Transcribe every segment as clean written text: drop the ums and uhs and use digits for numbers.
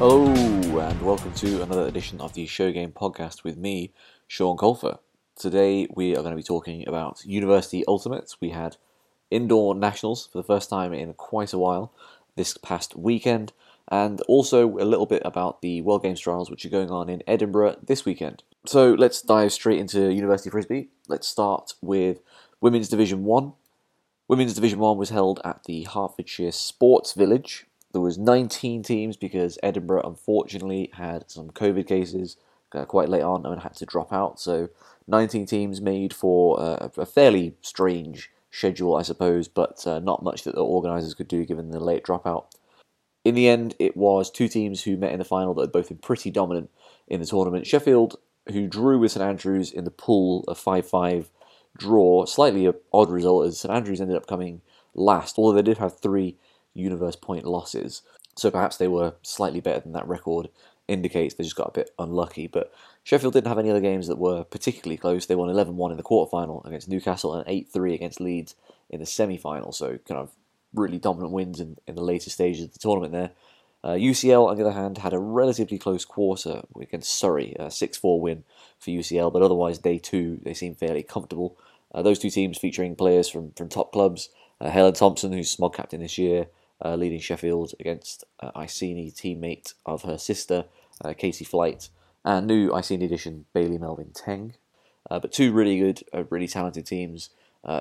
Hello and welcome to another edition of the ShowGame podcast with me, Sean Colfer. Today we are going to be talking about University Ultimates. We had indoor nationals for the first time in quite a while this past weekend, and also a little bit about the World Games trials which are going on in Edinburgh this weekend. So let's dive straight into University Frisbee. Let's start with Women's Division 1. Women's Division 1 was held at the Hertfordshire Sports Village. There was 19 teams because Edinburgh, unfortunately, had some COVID cases quite late on and had to drop out. So 19 teams made for a fairly strange schedule, I suppose, but not much that the organisers could do given the late dropout. In the end, it was two teams who met in the final that had both been pretty dominant in the tournament. Sheffield, who drew with St Andrews in the pool, a 5-5 draw, slightly an odd result as St Andrews ended up coming last, although they did have three universe point losses, so perhaps they were slightly better than that record indicates. They just got a bit unlucky, but Sheffield didn't have any other games that were particularly close. They won 11-1 in the quarterfinal against Newcastle and 8-3 against Leeds in the semi-final, so kind of really dominant wins in the later stages of the tournament there. UCL, on the other hand, had a relatively close quarter against Surrey, a 6-4 win for UCL, but otherwise day two they seemed fairly comfortable. Those two teams featuring players from top clubs, Helen Thompson, who's Smog captain this year, leading Sheffield against Iceni, teammate of her sister, Casey Flight, and new Iceni addition, Bailey Melvin Teng. But two really good, really talented teams.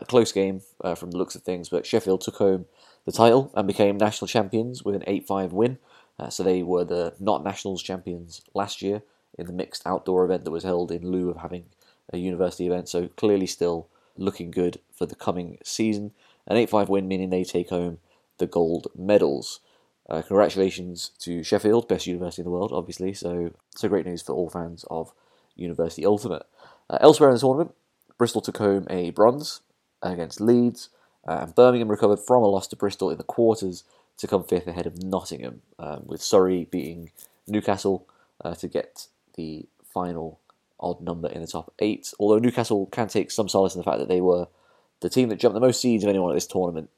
Close game from the looks of things, but Sheffield took home the title and became national champions with an 8-5 win. So they were the not nationals champions last year in the mixed outdoor event that was held in lieu of having a university event, so clearly still looking good for the coming season. An 8-5 win meaning they take home the gold medals. Congratulations to Sheffield, best university in the world, obviously, so great news for all fans of University Ultimate. Elsewhere in the tournament, Bristol took home a bronze against Leeds, and Birmingham recovered from a loss to Bristol in the quarters to come fifth ahead of Nottingham, with Surrey beating Newcastle to get the final odd number in the top eight, although Newcastle can take some solace in the fact that they were the team that jumped the most seeds of anyone at this tournament,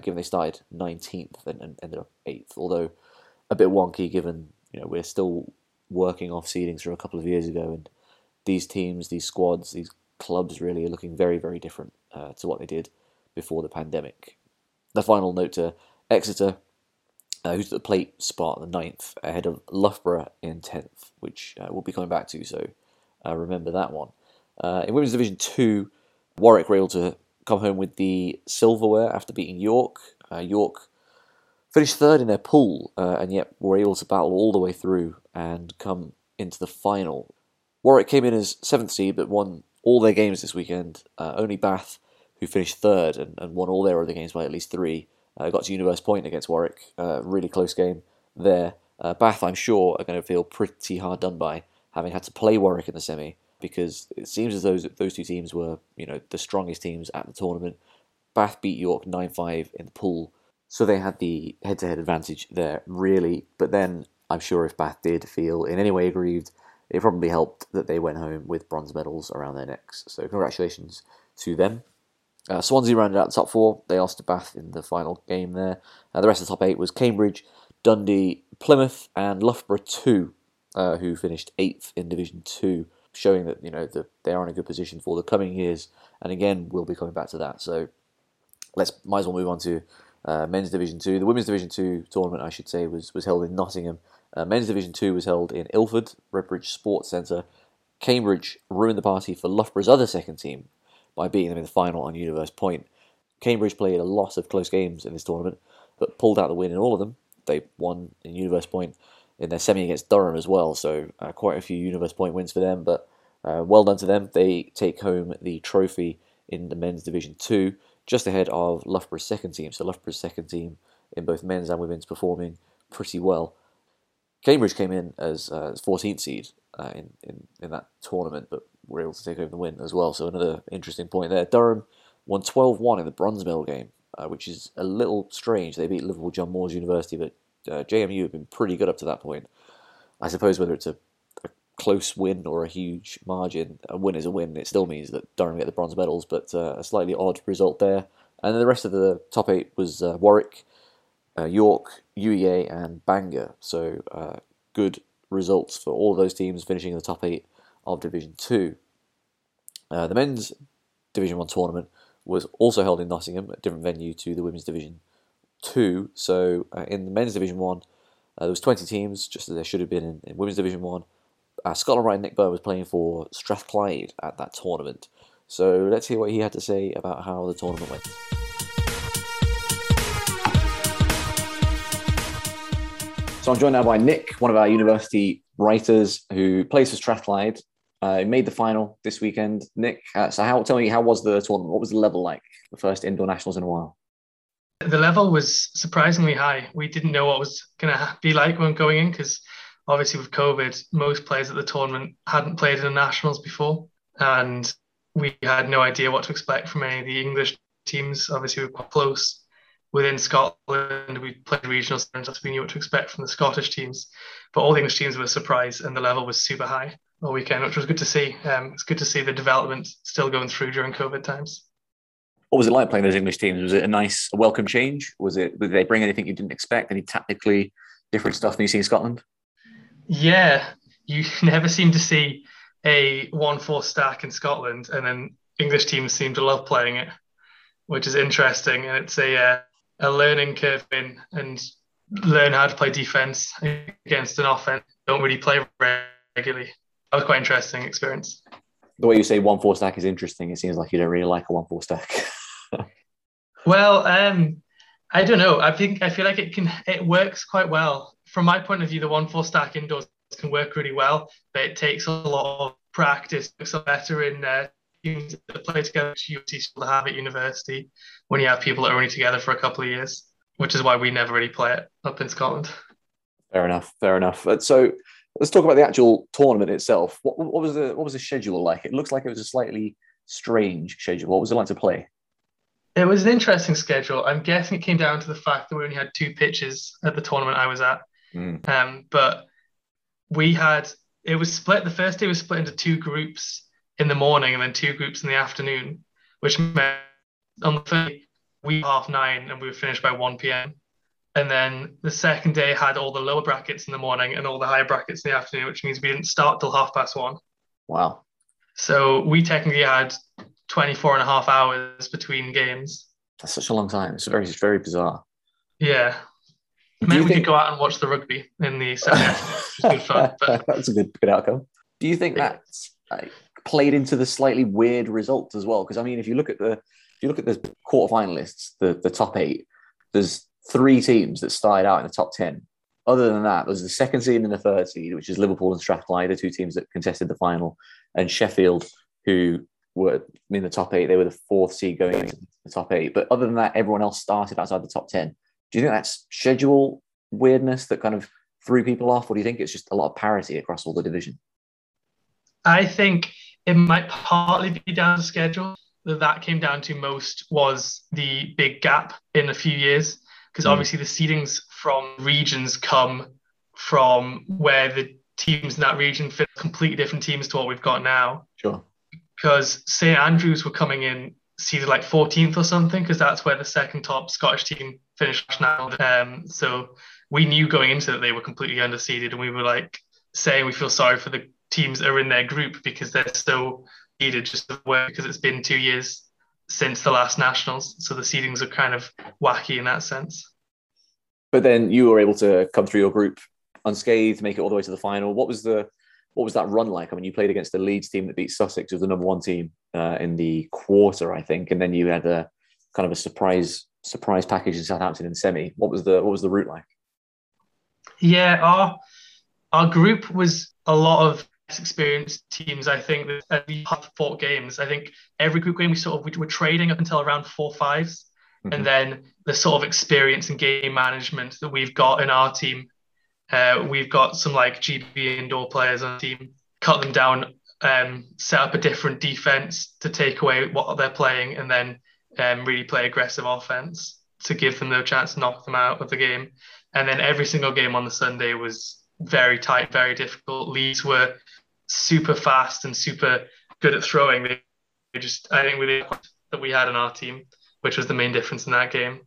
given they started 19th and ended up 8th, although a bit wonky given we're still working off seedings from a couple of years ago, and these teams, these squads, these clubs really are looking very, very different to what they did before the pandemic. The final note to Exeter, who's at the plate spot in the 9th, ahead of Loughborough in 10th, which we'll be coming back to, so remember that one. In Women's Division 2, Warwick were able to come home with the silverware after beating York. York finished third in their pool, and yet were able to battle all the way through and come into the final. Warwick came in as 7th seed, but won all their games this weekend. Only Bath, who finished third and won all their other games by at least 3, got to universe point against Warwick. Really close game there. Bath, I'm sure, are going to feel pretty hard done by, having had to play Warwick in the semi, because it seems as though those two teams were, the strongest teams at the tournament. Bath beat York 9-5 in the pool, so they had the head-to-head advantage there, really. But then, I'm sure if Bath did feel in any way aggrieved, it probably helped that they went home with bronze medals around their necks. So congratulations to them. Swansea rounded out the top 4. They lost to Bath in the final game there. The rest of the top 8 was Cambridge, Dundee, Plymouth, and Loughborough 2, who finished 8th in Division 2. Showing that they are in a good position for the coming years, and again we'll be coming back to that. So might as well move on to Men's Division 2. The Women's Division 2 tournament, I should say, was held in Nottingham. Men's Division 2 was held in Ilford, Redbridge Sports Centre. Cambridge ruined the party for Loughborough's other second team by beating them in the final on universe point. Cambridge played a lot of close games in this tournament, but pulled out the win in all of them. They won in universe point in their semi against Durham as well, so quite a few universe point wins for them, but well done to them. They take home the trophy in the Men's Division 2, just ahead of Loughborough's second team, so Loughborough's second team in both men's and women's performing pretty well. Cambridge came in as 14th seed in that tournament, but were able to take over the win as well, so another interesting point there. Durham won 12-1 in the bronze medal game, which is a little strange. They beat Liverpool John Moores University, but JMU have been pretty good up to that point. I suppose whether it's a close win or a huge margin, a win is a win. It still means that Durham get the bronze medals, but a slightly odd result there. And then the rest of the top 8 was Warwick, York, UEA and Bangor. So good results for all of those teams finishing in the top 8 of Division 2. The men's Division 1 tournament was also held in Nottingham, a different venue to the women's Division 2. So in the men's Division 1, there was 20 teams, just as there should have been in women's Division 1. Scotland right Nick Byrne was playing for Strathclyde at that tournament. So let's hear what he had to say about how the tournament went. So I'm joined now by Nick, one of our university writers who plays for Strathclyde. He made the final this weekend. Nick, tell me, how was the tournament? What was the level like? The first indoor nationals in a while. The level was surprisingly high. We didn't know what was going to be like when going in because obviously with COVID, most players at the tournament hadn't played in the nationals before. And we had no idea what to expect from any of the English teams. Obviously, we were quite close within Scotland. We played regional series, so we knew what to expect from the Scottish teams. But all the English teams were a surprise, and the level was super high all weekend, which was good to see. It's good to see the development still going through during COVID times. What was it like playing those English teams? Was it a nice, welcome change? Did they bring anything you didn't expect? Any tactically different stuff than you see in Scotland? Yeah, you never seem to see a 1-4 stack in Scotland, and then English teams seem to love playing it, which is interesting. And it's a learning curve in, and learn how to play defense against an offense. Don't really play regularly. That was quite an interesting experience. The way you say 1-4 stack is interesting. It seems like you don't really like a 1-4 stack. Well, I don't know. I feel like it works quite well. From my point of view, the 1-4 stack indoors can work really well, but it takes a lot of practice. It's better in teams that play together, which you usually have at university when you have people that are only together for a couple of years, which is why we never really play it up in Scotland. Fair enough. So let's talk about the actual tournament itself. What was the schedule like? It looks like it was a slightly strange schedule. What was it like to play? It was an interesting schedule. I'm guessing it came down to the fact that we only had 2 pitches at the tournament I was at. But it was split. The first day was split into 2 groups in the morning and then 2 groups in the afternoon, which meant on the first day we were 9:30 and we were finished by 1 p.m. And then the second day had all the lower brackets in the morning and all the higher brackets in the afternoon, which means we didn't start till 1:30. Wow. So we technically had 24 and a half hours between games. That's such a long time. It's very, very bizarre. Yeah. Maybe we could go out and watch the rugby in the second half. It's good fun. But that's a good outcome. Do you think that's played into the slightly weird results as well? Because I mean, if you look at the quarterfinalists, the top 8, there's 3 teams that started out in the top 10. Other than that, there's the second seed and the third seed, which is Liverpool and Strathclyde, the 2 teams that contested the final, and Sheffield, who were in the top 8. They were the 4th seed going into the top 8. But other than that, everyone else started outside the top 10. Do you think that's schedule weirdness that kind of threw people off? Or do you think it's just a lot of parity across all the division? I think it might partly be down to schedule. That came down to most was the big gap in a few years, because obviously the seedings from regions come from where the teams in that region fit completely different teams to what we've got now. Sure. Because St Andrews were coming in seeded like 14th or something, because that's where the second top Scottish team finished now. So we knew going into that they were completely underseeded, and we were like saying we feel sorry for the teams that are in their group because they're so seeded just because it's been 2 years since the last nationals. So the seedings are kind of wacky in that sense. But then you were able to come through your group unscathed, make it all the way to the final. What was that run like? I mean, you played against the Leeds team that beat Sussex, who was the number 1 team in the quarter, I think, and then you had a kind of a surprise package in Southampton in the semi. What was the route like? Yeah, our group was a lot of experienced teams. I think that we had 4 games. I think every group game we were trading up until around 4-5s, and then the sort of experience and game management that we've got in our team. We've got some like GB indoor players on the team, cut them down, set up a different defense to take away what they're playing, and then really play aggressive offense to give them no chance to knock them out of the game. And then every single game on the Sunday was very tight, very difficult. Leeds were super fast and super good at throwing. I think we had on our team, which was the main difference in that game.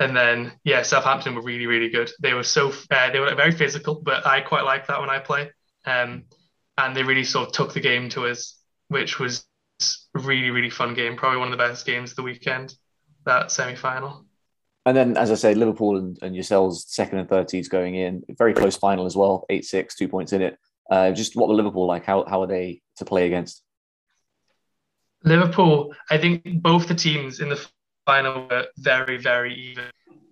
And then, yeah, Southampton were really, really good. They were they were very physical, but I quite like that when I play. And they really sort of took the game to us, which was a really, really fun game. Probably one of the best games of the weekend, that semi-final. And then, as I say, Liverpool and yourselves, second and third seeds going in. Very close final as well, 8-6, 2 points in it. Just what were Liverpool like? How are they to play against? Liverpool, I think both the teams in the final were very, very even.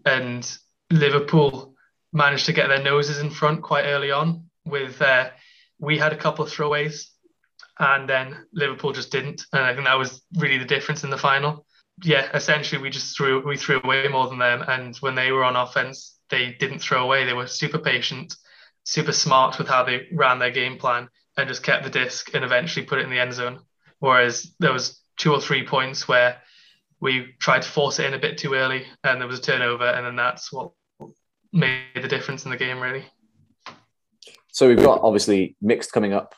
And Liverpool managed to get their noses in front quite early on. We had a couple of throwaways, and then Liverpool just didn't. And I think that was really the difference in the final. Yeah, essentially we threw away more than them. And when they were on offense, they didn't throw away. They were super patient, super smart with how they ran their game plan, and just kept the disc and eventually put it in the end zone. Whereas there was 2 or 3 points where we tried to force it in a bit too early, and there was a turnover, and then that's what made the difference in the game, really. So we've got, obviously, mixed coming up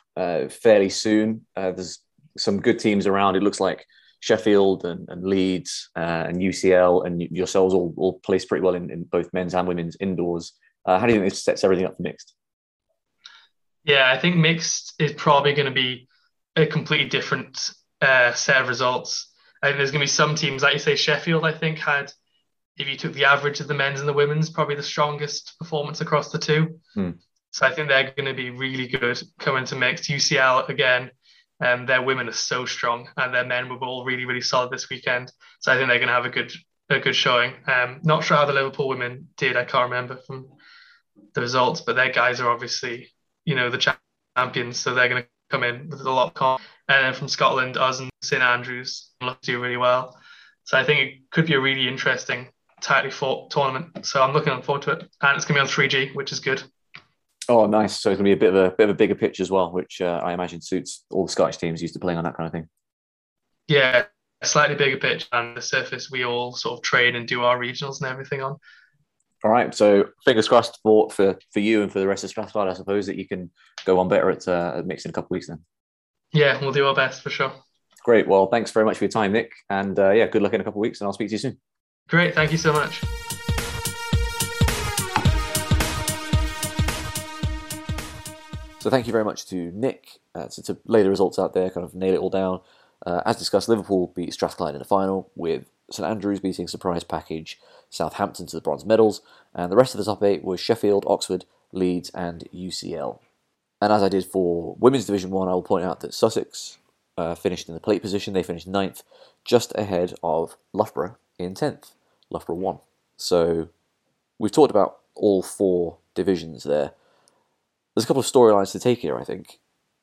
fairly soon. There's some good teams around. It looks like Sheffield and Leeds and UCL and yourselves all place pretty well in both men's and women's indoors. How do you think this sets everything up for mixed? Yeah, I think mixed is probably going to be a completely different set of results. I think there's going to be some teams, like you say, Sheffield, I think, had, if you took the average of the men's and the women's, probably the strongest performance across the two. So I think they're going to be really good coming to mixed. UCL, again, their women are so strong, and their men were all really, really solid this weekend. So I think they're going to have a good showing. Not sure how the Liverpool women did. I can't remember from the results, but their guys are obviously, the champions, so they're going to come in with a lot of confidence. And then from Scotland, us and St Andrews look to do really well. So I think it could be a really interesting, tightly fought tournament. So I'm looking forward to it. And it's going to be on 3G, which is good. Oh, nice. So it's going to be a bit of a bigger pitch as well, which I imagine suits all the Scottish teams used to playing on that kind of thing. Yeah, a slightly bigger pitch, and the surface we all sort of train and do our regionals and everything on. All right. So fingers crossed for you and for the rest of Strathclyde, I suppose, that you can go on better at mixing in a couple of weeks then. Yeah, we'll do our best for sure. Great. Well, thanks very much for your time, Nick. And yeah, good luck in a couple of weeks, and I'll speak to you soon. Great. Thank you so much. So thank you very much to Nick. To lay the results out there, kind of nail it all down. As discussed, Liverpool beat Strathclyde in the final, with St Andrews beating surprise package Southampton to the bronze medals, and the rest of the top eight was Sheffield, Oxford, Leeds and UCL. And as I did for Women's Division 1, I will point out that Sussex finished in the plate position. They finished 9th, just ahead of Loughborough in 10th. Loughborough won. So we've talked about all four divisions there. There's a couple of storylines to take here, I think.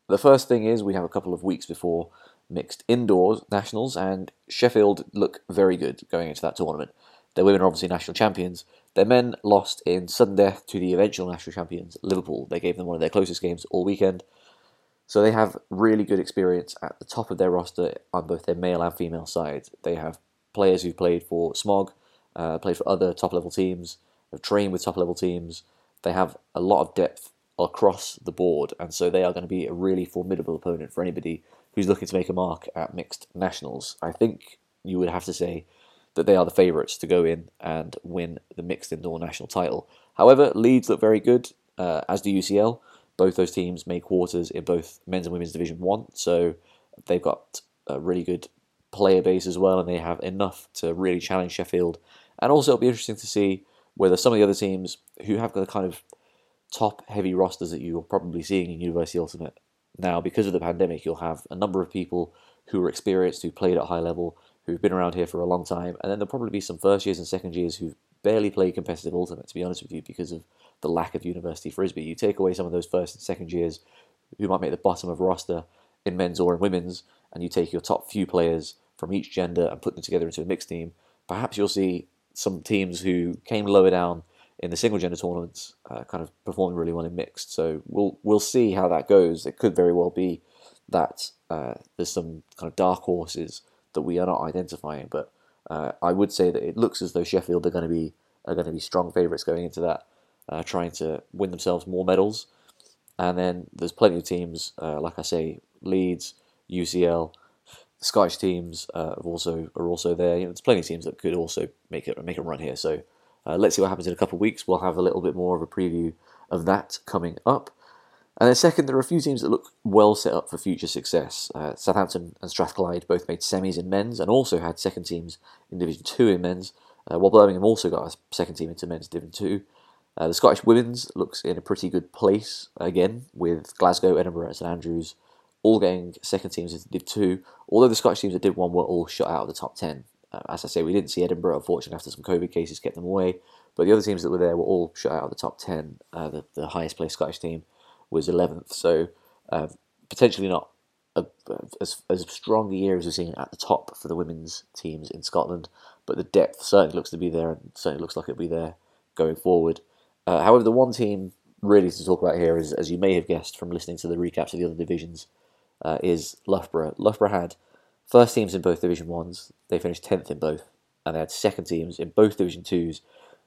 The first thing is we have a couple of weeks before mixed indoors nationals, and Sheffield look very good going into that tournament. Their women are obviously national champions. Their men lost in sudden death to the eventual national champions, Liverpool. They gave them one of their closest games all weekend. So they have really good experience at the top of their roster on both their male and female sides. They have players who've played for Smog, played for other top-level teams, have trained with top-level teams. They have a lot of depth across the board, and so they are going to be a really formidable opponent for anybody who's looking to make a mark at mixed nationals. I think you would have to say that they are the favourites to go in and win the mixed indoor national title. However, Leeds look very good, as do UCL. Both those teams made quarters in both men's and women's Division 1, so they've got a really good player base as well, and they have enough to really challenge Sheffield. And also it'll be interesting to see whether some of the other teams who have the kind of top-heavy rosters that you're probably seeing in University Ultimate now, because of the pandemic, you'll have a number of people who are experienced, who played at high level, who've been around here for a long time, and then there'll probably be some first years and second years who've barely played competitive Ultimate, to be honest with you, because of the lack of University Frisbee. You take away some of those first and second years who might make the bottom of roster in men's or in women's, and you take your top few players from each gender and put them together into a mixed team, perhaps you'll see some teams who came lower down in the single-gender tournaments, kind of performing really well in mixed. So we'll see how that goes. It could very well be that there's some kind of dark horses that we are not identifying, but I would say that it looks as though Sheffield are going to be strong favourites going into that, trying to win themselves more medals. And then there's plenty of teams, like I say, Leeds, UCL, The Scottish teams are also there. You know, there's plenty of teams that could also make a run here. So let's see what happens in a couple of weeks. We'll have a little bit more of a preview of that coming up. And then second, there are a few teams that look well set up for future success. Southampton and Strathclyde both made semis in men's and also had second teams in Division 2 in men's, while Birmingham also got a second team into men's Division 2. The Scottish women's looks in a pretty good place, again, with Glasgow, Edinburgh and St Andrews all getting second teams into Div 2, although the Scottish teams that did one were all shut out of the top 10. As I say, we didn't see Edinburgh, unfortunately, after some COVID cases kept them away, but the other teams that were there were all shut out of the top 10. The highest placed Scottish team was 11th, so potentially not as strong a year as we've seen at the top for the women's teams in Scotland, but the depth certainly looks to be there and certainly looks like it'll be there going forward. However, the one team really to talk about here is, as you may have guessed from listening to the recaps of the other divisions, is Loughborough. Loughborough had first teams in both Division 1s, they finished 10th in both, and they had second teams in both Division 2s,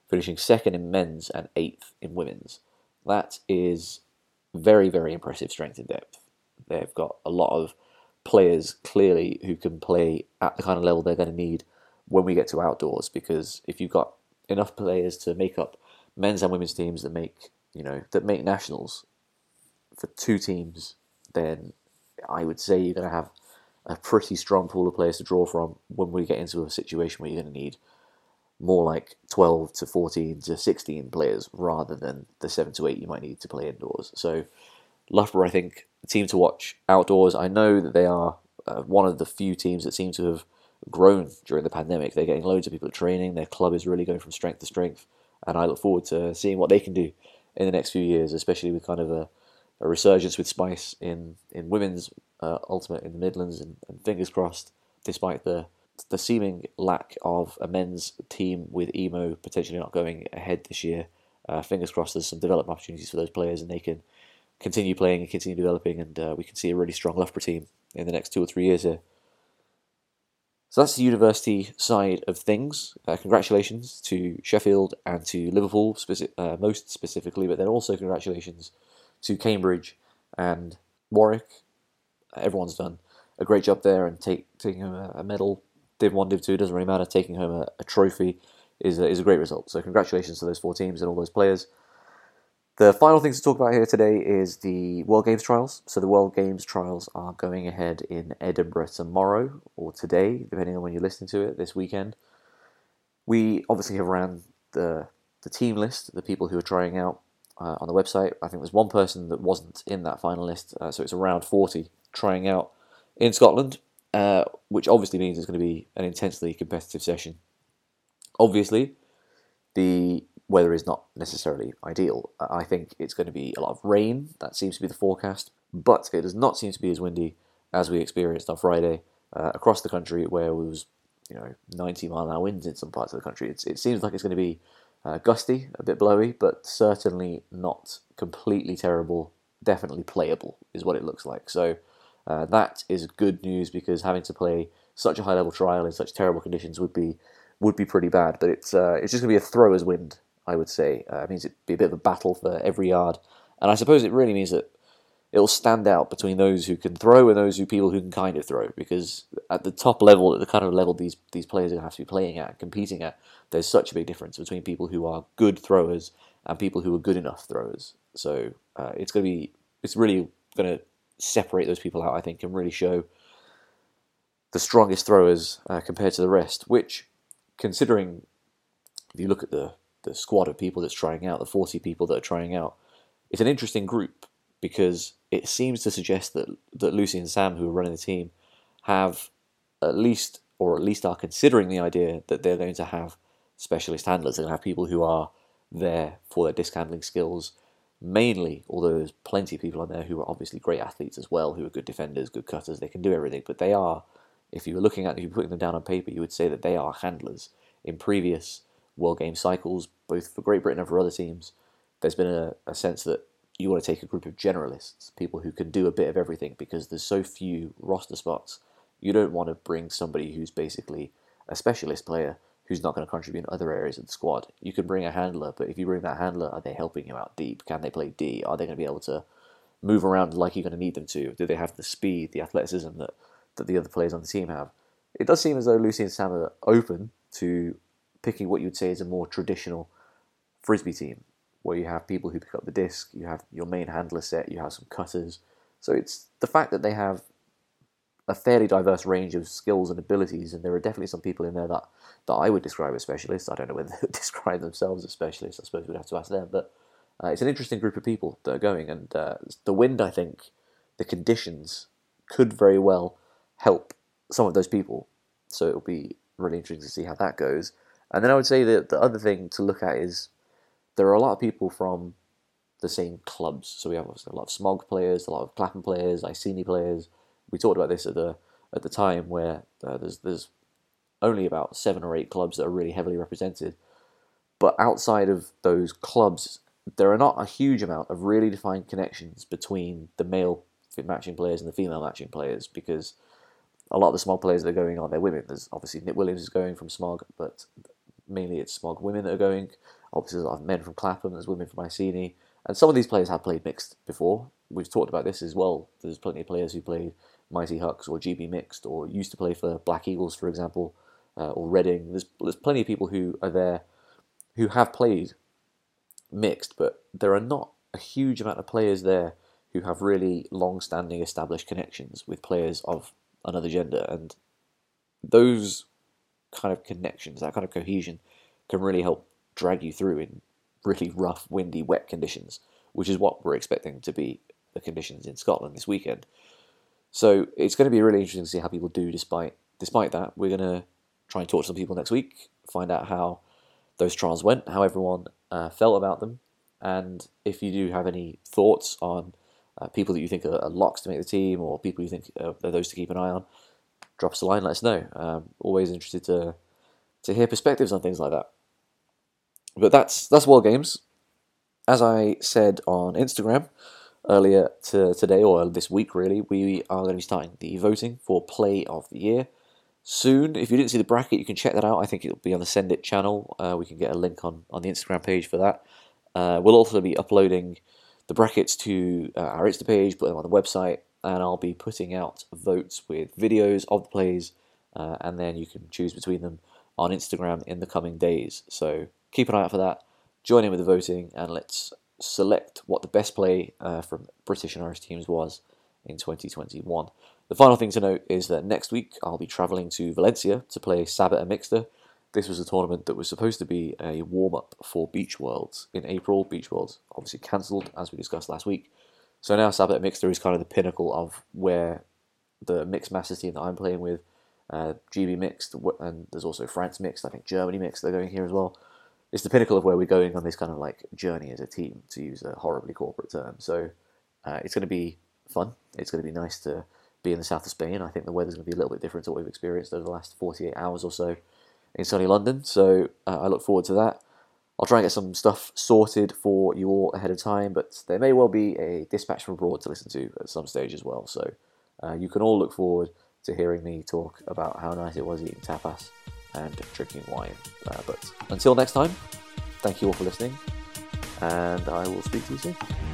finishing 2nd in men's and 8th in women's. That is very, very impressive strength in depth. They've got a lot of players, clearly, who can play at the kind of level they're going to need when we get to outdoors, because if you've got enough players to make up men's and women's teams that make nationals for two teams, then I would say you're going to have a pretty strong pool of players to draw from when we get into a situation where you're going to need more like 12 to 14 to 16 players rather than the 7 to 8 you might need to play indoors. So Loughborough, I think, a team to watch outdoors. I know that they are one of the few teams that seem to have grown during the pandemic. They're getting loads of people training. Their club is really going from strength to strength, and I look forward to seeing what they can do in the next few years, especially with kind of a resurgence with Spice in women's ultimate in the Midlands, and fingers crossed, despite the seeming lack of a men's team with Emo potentially not going ahead this year. Fingers crossed there's some development opportunities for those players and they can continue playing and continue developing, and we can see a really strong Loughborough team in the next 2 or 3 years here. So that's the university side of things. Congratulations to Sheffield and to Liverpool most specifically, but then also congratulations to Cambridge and Warwick. Everyone's done a great job there, and taking home a medal, Div 1, Div 2, doesn't really matter. Taking home a trophy is a great result. So congratulations to those 4 teams and all those players. The final thing to talk about here today is the World Games trials. So the World Games trials are going ahead in Edinburgh tomorrow, or today, depending on when you're listening to it, this weekend. We obviously have ran the team list, the people who are trying out on the website. I think there's one person that wasn't in that final list, so it's around 40 trying out in Scotland, which obviously means it's going to be an intensely competitive session. Obviously, the weather is not necessarily ideal. I think it's going to be a lot of rain. That seems to be the forecast, but it does not seem to be as windy as we experienced on Friday across the country, where it was 90-mile-an-hour winds in some parts of the country. It seems like it's going to be gusty, a bit blowy, but certainly not completely terrible. Definitely playable is what it looks like. So that is good news, because having to play such a high-level trial in such terrible conditions would be pretty bad. But it's just going to be a thrower's wind, I would say. It means it'd be a bit of a battle for every yard. And I suppose it really means that it'll stand out between those who can throw and those who can kind of throw, because at the top level, at the kind of level these players are going to have to be playing at and competing at, there's such a big difference between people who are good throwers and people who are good enough throwers. So it's really going to separate those people out, I think, and really show the strongest throwers compared to the rest, which, considering if you look at the squad of people that's trying out, the 40 people that are trying out, it's an interesting group, because it seems to suggest that Lucy and Sam, who are running the team, have at least are considering the idea that they're going to have specialist handlers. They're going to have people who are there for their disc handling skills mainly, although there's plenty of people on there who are obviously great athletes as well, who are good defenders, good cutters, they can do everything, but they are, if you were putting them down on paper, you would say that they are handlers. In previous World Game cycles, both for Great Britain and for other teams, there's been a sense that you want to take a group of generalists, people who can do a bit of everything, because there's so few roster spots. You don't want to bring somebody who's basically a specialist player who's not going to contribute in other areas of the squad. You can bring a handler, but if you bring that handler, are they helping you out deep? Can they play D? Are they going to be able to move around like you're going to need them to? Do they have the speed, the athleticism that that the other players on the team have. It does seem as though Lucy and Sam are open to picking what you'd say is a more traditional frisbee team, where you have people who pick up the disc, you have your main handler set, you have some cutters. So it's the fact that they have a fairly diverse range of skills and abilities, and there are definitely some people in there that I would describe as specialists. I don't know whether they would describe themselves as specialists. I suppose we'd have to ask them, but it's an interesting group of people that are going, and the wind, I think, the conditions could very well help some of those people. So it'll be really interesting to see how that goes. And then I would say that the other thing to look at is there are a lot of people from the same clubs. So we have obviously a lot of Smog players, a lot of Clapham players, Iceni players. We talked about this at the time where there's only about 7 or 8 clubs that are really heavily represented. But outside of those clubs, there are not a huge amount of really defined connections between the male matching players and the female matching players, because a lot of the Smog players that are going on, they're women. There's obviously Nick Williams is going from Smog, but mainly it's Smog women that are going. Obviously there's a lot of men from Clapham, there's women from Iceni, and some of these players have played mixed before. We've talked about this as well. There's plenty of players who played Mighty Hucks or GB Mixed, or used to play for Black Eagles, for example, or Reading. There's plenty of people who are there who have played mixed, but there are not a huge amount of players there who have really long-standing established connections with players of another gender, and those kind of connections, that kind of cohesion, can really help drag you through in really rough, windy, wet conditions, which is what we're expecting to be the conditions in Scotland this weekend. So it's going to be really interesting to see how people do despite that. We're going to try and talk to some people next week, find out how those trials went, how everyone felt about them, and if you do have any thoughts on people that you think are locks to make the team, or people you think are those to keep an eye on, drop us a line, let us know. Always interested to hear perspectives on things like that. But that's World Games. As I said on Instagram earlier today, or this week really, we are going to be starting the voting for Play of the Year soon. If you didn't see the bracket, you can check that out. I think it'll be on the Send It channel. We can get a link on the Instagram page for that. We'll also be uploading the brackets to our Insta page, put them on the website, and I'll be putting out votes with videos of the plays, and then you can choose between them on Instagram in the coming days. So keep an eye out for that. Join in with the voting, and let's select what the best play from British and Irish teams was in 2021. The final thing to note is that next week I'll be travelling to Valencia to play Sabbat Mixta. This was a tournament that was supposed to be a warm-up for Beach Worlds in April. Beach Worlds obviously cancelled, as we discussed last week. So now Sabbat Mixta is kind of the pinnacle of where the Mixed Masters team that I'm playing with, GB Mixed, and there's also France Mixed, I think Germany Mixed, they're going here as well. It's the pinnacle of where we're going on this kind of like journey as a team, to use a horribly corporate term. So it's going to be fun. It's going to be nice to be in the south of Spain. I think the weather's going to be a little bit different to what we've experienced over the last 48 hours or so in sunny London. So I look forward to that. I'll try and get some stuff sorted for you all ahead of time, but there may well be a Dispatch from Abroad to listen to at some stage as well. So you can all look forward to hearing me talk about how nice it was eating tapas and drinking wine. But until next time, thank you all for listening, and I will speak to you soon.